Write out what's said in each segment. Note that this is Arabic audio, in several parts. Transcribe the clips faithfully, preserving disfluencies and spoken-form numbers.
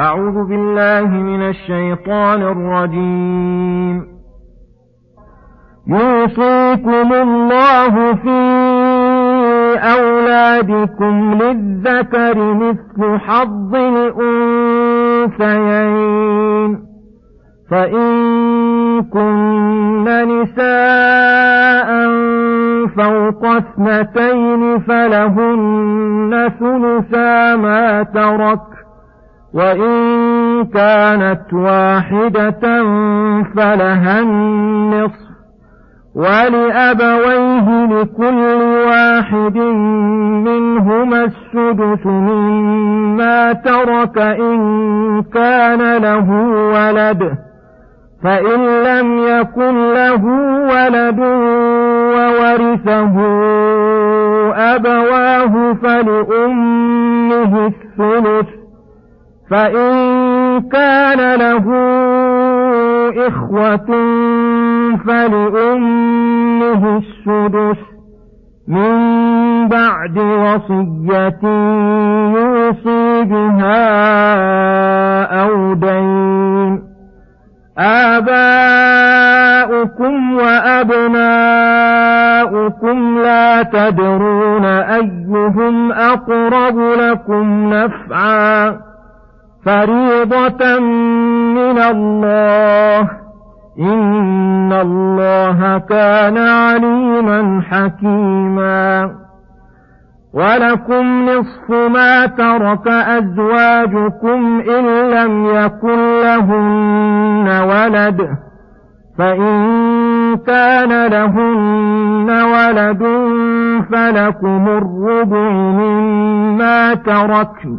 أعوذ بالله من الشيطان الرجيم. يوصيكم الله في أولادكم للذكر مثل حظ الأنثيين، فإن كن نساء فوق اثنتين فلهن ثلثا ما ترك، وإن كانت واحدة فلها النصف، ولأبويه لكل واحد منهما السدس مما ترك إن كان له ولد، فإن لم يكن له ولد وورثه أبواه فلأمه الثلث، فإن كان له إخوة فلأمه السدس من بعد وصية يوصي بها أو دين. آباؤكم وأبناؤكم لا تدرون أيهم أقرب لكم نفعا، فريضة من الله، إن الله كان عليما حكيما. ولكم نصف ما ترك أزواجكم إن لم يكن لهن ولد، فإن كان لهن ولد فلكم الربع مما تركن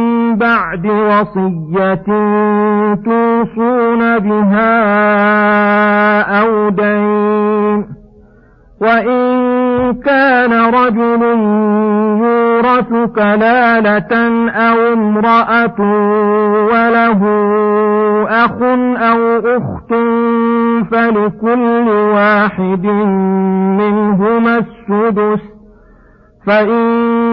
بعد وصية توصون بها أو دين. وإن كان رجل يورث كلالة أو امرأة وله أخ أو أخت فلكل واحد منهما السدس، فإن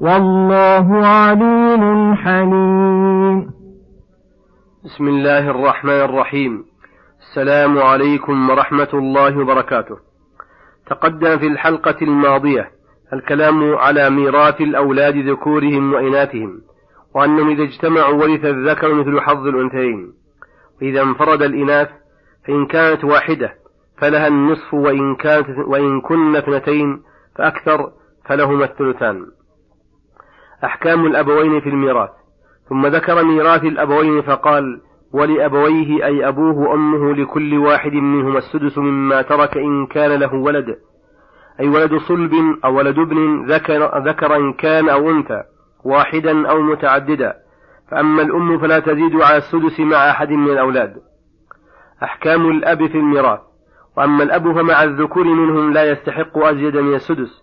والله عليم حليم. بسم الله الرحمن الرحيم. السلام عليكم ورحمة الله وبركاته. تقدم في الحلقة الماضية الكلام على ميراث الأولاد ذكورهم وإناثهم، وأنهم إذا اجتمعوا ورث الذكر مثل حظ الأنثيين، وإذا انفرد الإناث فإن كانت واحدة فلها النصف، وإن, كانت وإن كن اثنتين فأكثر فلهما الثلثان. أحكام الأبوين في الميراث. ثم ذكر ميراث الأبوين فقال: ولأبويه أي أبوه وأمه لكل واحد منهما السدس مما ترك إن كان له ولد، أي ولد صلب أو ولد ابن ذكر, ذكر إن كان أو أنثى واحدا أو متعددا، فأما الأم فلا تزيد على السدس مع أحد من الأولاد. أحكام الأب في الميراث. وأما الأب فمع الذكور منهم لا يستحق أزيد من السدس،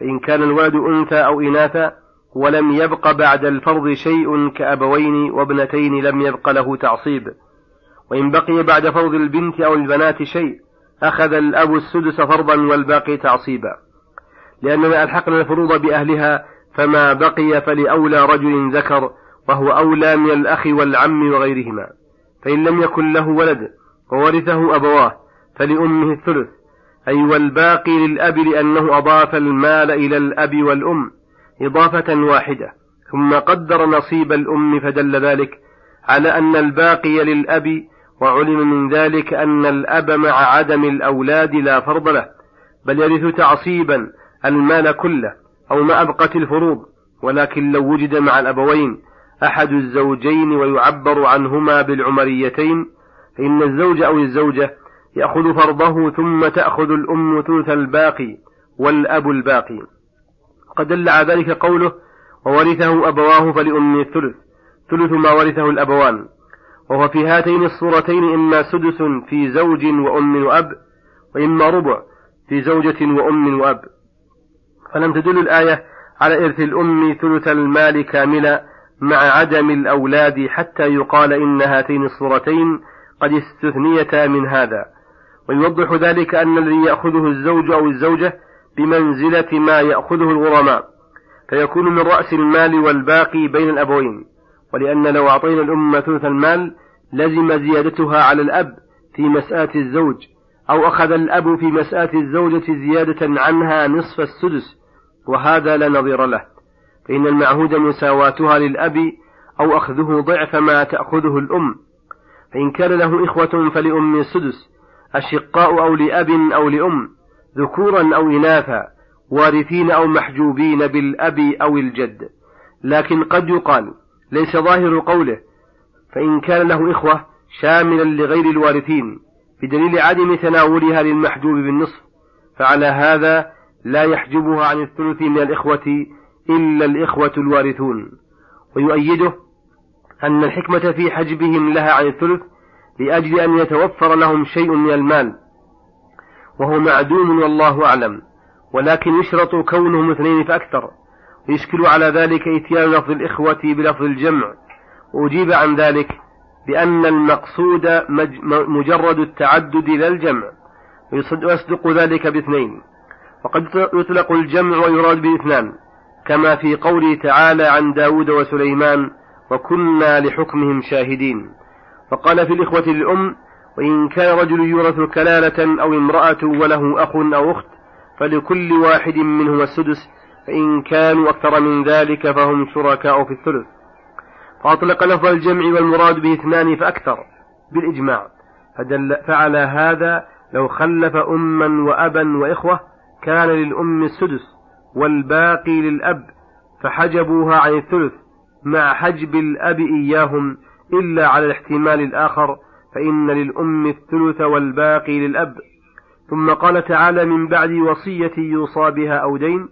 فإن كان الولد أنثى أو إناثا ولم يبق بعد الفرض شيء كأبوين وابنتين لم يبق له تعصيب، وإن بقي بعد فرض البنت أو البنات شيء أخذ الأب السدس فرضا والباقي تعصيبا، لأننا ألحقنا الفروض بأهلها، فما بقي فلأولى رجل ذكر، وهو أولى من الأخ والعم وغيرهما. فإن لم يكن له ولد وورثه أبواه فلأمه الثلث، أي والباقي للأب، لأنه أضاف المال إلى الأب والأم إضافة واحدة، ثم قدر نصيب الأم، فدل ذلك على أن الباقي للأب وعلم من ذلك أن الأب مع عدم الأولاد لا فرض له، بل يرث تعصيبا المال كله أو ما أبقت الفروض، ولكن لو وجد مع الأبوين أحد الزوجين ويعبر عنهما بالعمريتين فإن الزوج أو الزوجة يأخذ فرضه ثم تأخذ الأم ثلث الباقي والأب الباقي. قد دل على ذلك قوله وورثه أبواه فلأمه الثلث ثلث ما ورثه الأبوان، وهو في هاتين الصورتين إما سدس في زوج وأم وأب، وإما ربع في زوجة وأم وأب، فلم تدل الآية على إرث الأم ثلث المال كاملا مع عدم الأولاد حتى يقال إن هاتين الصورتين قد استثنيتا من هذا. ويوضح ذلك أن الذي يأخذه الزوج أو الزوجة بمنزلة ما يأخذه الغرماء، فيكون من رأس المال والباقي بين الأبوين، ولأن لو أعطينا الأم ثلث المال لزم زيادتها على الأب في مسألة الزوج، أو أخذ الأب في مسألة الزوجة زيادة عنها نصف السدس، وهذا لا نظير له، فإن المعهود مساواتها للأب أو أخذه ضعف ما تأخذه الأم. فإن كان له إخوة فلأم السدس، أشقاء أو لأب أو لأم، ذكورا أو إناثا، وارثين أو محجوبين بالأب أو الجد. لكن قد يقال ليس ظاهر قوله فإن كان له إخوة شاملا لغير الوارثين، بدليل عدم تناولها للمحجوب بالنصف، فعلى هذا لا يحجبها عن الثلث من الإخوة إلا الإخوة الوارثون. ويؤيده أن الحكمة في حجبهم لها عن الثلث لأجل أن يتوفر لهم شيء من المال، وهو معدوم والله أعلم، ولكن يشرط كونهم اثنين فأكثر. ويشكل على ذلك إتيان لفظ الإخوة بلفظ الجمع، وأجيب عن ذلك بأن المقصود مجرد التعدد لا الجمع، ويصدق ذلك باثنين، وقد يطلق الجمع ويراد باثنان، كما في قوله تعالى عن داود وسليمان وكنا لحكمهم شاهدين. فقال في الإخوة للأم وإن كان رجل يورث كلالة أو امرأة وله أخ أو أخت فلكل واحد منهما السدس، فإن كانوا أكثر من ذلك فهم شركاء في الثلث. فأطلق لفظ الجمع والمراد به اثنان فأكثر بالإجماع، فعلى هذا لو خلف أما وأبا وإخوة كان للأم السدس والباقي للأب، فحجبوها عن الثلث مع حجب الأب إياهم إلا على الاحتمال الآخر، فإن للأم الثلث والباقي للأب. ثم قال تعالى من بعد وصية يوصى بها أو دين،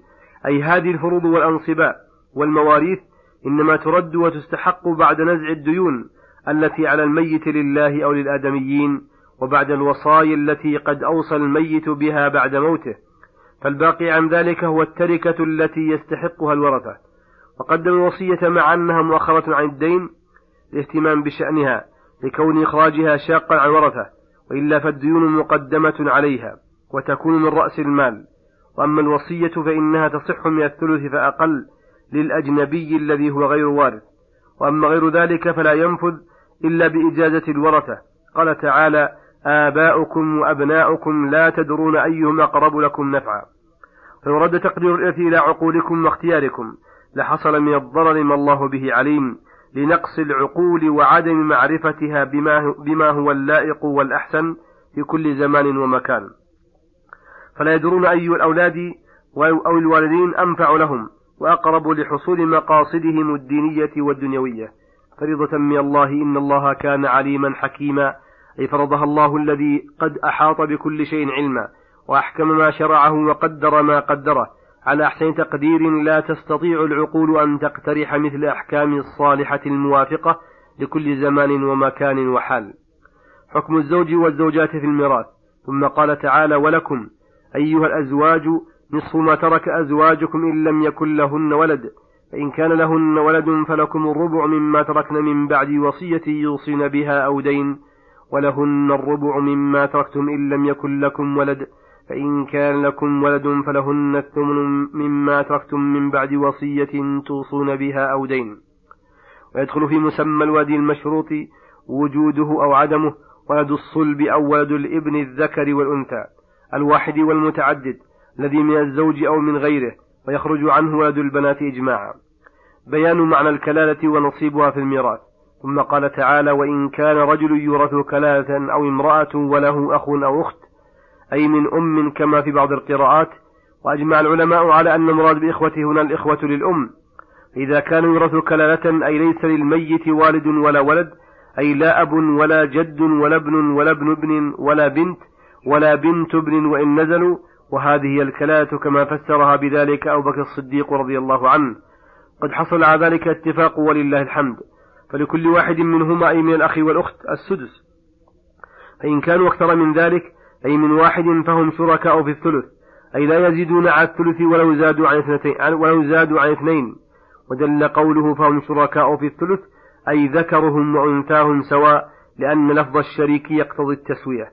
أي هذه الفروض والأنصباء والمواريث إنما ترد وتستحق بعد نزع الديون التي على الميت لله أو للآدميين، وبعد الوصايا التي قد أوصى الميت بها بعد موته، فالباقي عن ذلك هو التركة التي يستحقها الورثة. وقدم الوصية مع أنها مؤخرة عن الدين الاهتمام بشأنها لكون إخراجها شاقا عن الورثة، وإلا فالديون مقدمة عليها وتكون من رأس المال. وأما الوصية فإنها تصح من الثلث فأقل للأجنبي الذي هو غير وارث، وأما غير ذلك فلا ينفذ إلا بإجازة الورثة. قال تعالى آباؤكم وأبناؤكم لا تدرون أيهما أقرب لكم نفعا، فلو رد تقدير الإرث إلى عقولكم واختياركم لحصل من الضرر ما الله به عليم، لنقص العقول وعدم معرفتها بما هو اللائق والأحسن في كل زمان ومكان، فلا يدرون أي الأولاد أو الوالدين أنفع لهم وأقرب لحصول مقاصدهم الدينية والدنيوية، فريضة من الله إن الله كان عليما حكيما، أي فرضها الله الذي قد أحاط بكل شيء علما، وأحكم ما شرعه وقدر ما قدره على أحسن تقدير لا تستطيع العقول أن تقترح مثل أحكام الصالحة الموافقة لكل زمان ومكان وحال. حكم الزوج والزوجات في الميراث. ثم قال تعالى ولكم أيها الأزواج نصف ما ترك أزواجكم إن لم يكن لهن ولد، فإن كان لهن ولد فلكم الربع مما تركن من بعد وصية يوصين بها أو دين، ولهن الربع مما تركتم إن لم يكن لكم ولد، فإن كان لكم ولد فلهن الثمن مما تركتم من بعد وصية توصون بها أو دين. ويدخل في مسمى الولد المشروط وجوده أو عدمه ولد الصلب أو ولد الابن الذكر والأنثى الواحد والمتعدد الذي من الزوج أو من غيره، ويخرج عنه ولد البنات إجماعا. بيان معنى الكلالة ونصيبها في الميراث. ثم قال تعالى: وإن كان رجل يورث كلالة أو امرأة وله أخ أو أخت، أي من أم كما في بعض القراءات. وأجمع العلماء على أن المراد بإخوة هنا الإخوة للأم، إذا كان يورث كلالة أي ليس للميت والد ولا ولد، أي لا أب ولا جد ولا ابن ولا ابن ابن ولا بنت ولا بنت ابن وإن نزلوا، وهذه الكلالة كما فسرها بذلك أبو بكر الصديق رضي الله عنه. قد حصل على ذلك اتفاق ولله الحمد، فلكل واحد منهما أي من الأخ والأخت السدس، فإن كانوا أكثر من ذلك أي من واحد فهم شركاء في الثلث، أي لا يزيدون على الثلث ولو زادوا عن اثنتين ولو زادوا عن اثنين. ودل قوله فهم شركاء في الثلث أي ذكرهم وأنثاهم سواء، لأن لفظ الشريك يقتضي التسوية.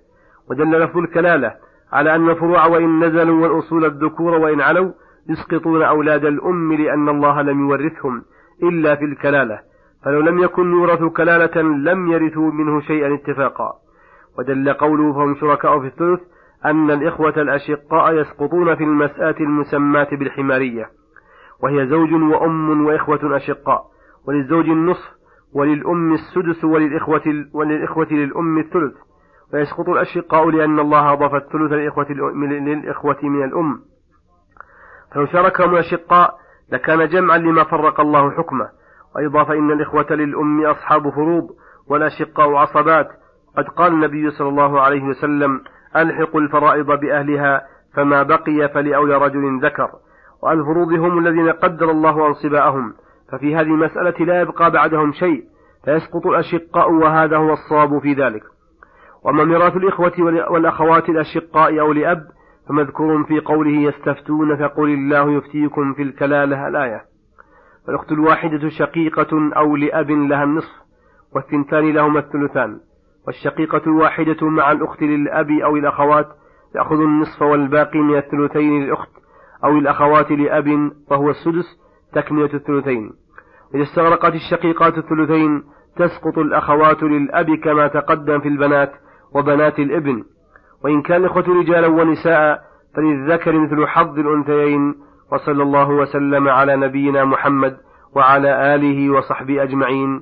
ودل لفظ الكلالة على أن الفروع وإن نزلوا والأصول الذكور وإن علوا يسقطون أولاد الأم، لأن الله لم يورثهم إلا في الكلالة، فلو لم يكن يورث كلالة لم يرثوا منه شيئا اتفاقا. ودل قوله فهم شركاء في الثلث أن الإخوة الأشقاء يسقطون في المسألة المسماة بالحمارية، وهي زوج وأم وإخوة أشقاء، وللزوج النصف وللأم السدس وللإخوة, وللإخوة للأم الثلث، ويسقط الأشقاء لأن الله أضاف الثلث للإخوة من الأم، فلو شاركهم الأشقاء لكان جمعا لما فرق الله حكمه. وأيضا فإن الإخوة للأم أصحاب فروض والأشقاء عصبات، قد قال النبي صلى الله عليه وسلم: ألحقوا الفرائض بأهلها فما بقي فلأولى رجل ذكر. والفروض هم الذين قدر الله أنصباءهم، ففي هذه المسألة لا يبقى بعدهم شيء فيسقط الأشقاء، وهذا هو الصواب في ذلك. وما ميراث الإخوة والأخوات الأشقاء أو لأب فمذكور في قوله: يستفتون فقل الله يفتيكم في الكلالة الآية. فالأخت الواحدة شقيقة أو لأب لها النصف، والثنتان لهما الثلثان، والشقيقة الواحدة مع الأخت للأب أو الأخوات يأخذ النصف، والباقي من الثلثين للأخت أو الأخوات لأب فهو السدس تكملة الثلثين. إذا استغرقت الشقيقات الثلثين تسقط الأخوات للأب كما تقدم في البنات وبنات الابن. وإن كان الإخوة رجالا ونساء فللذكر مثل حظ الأنثيين. وصلى الله وسلم على نبينا محمد وعلى آله وصحبه أجمعين،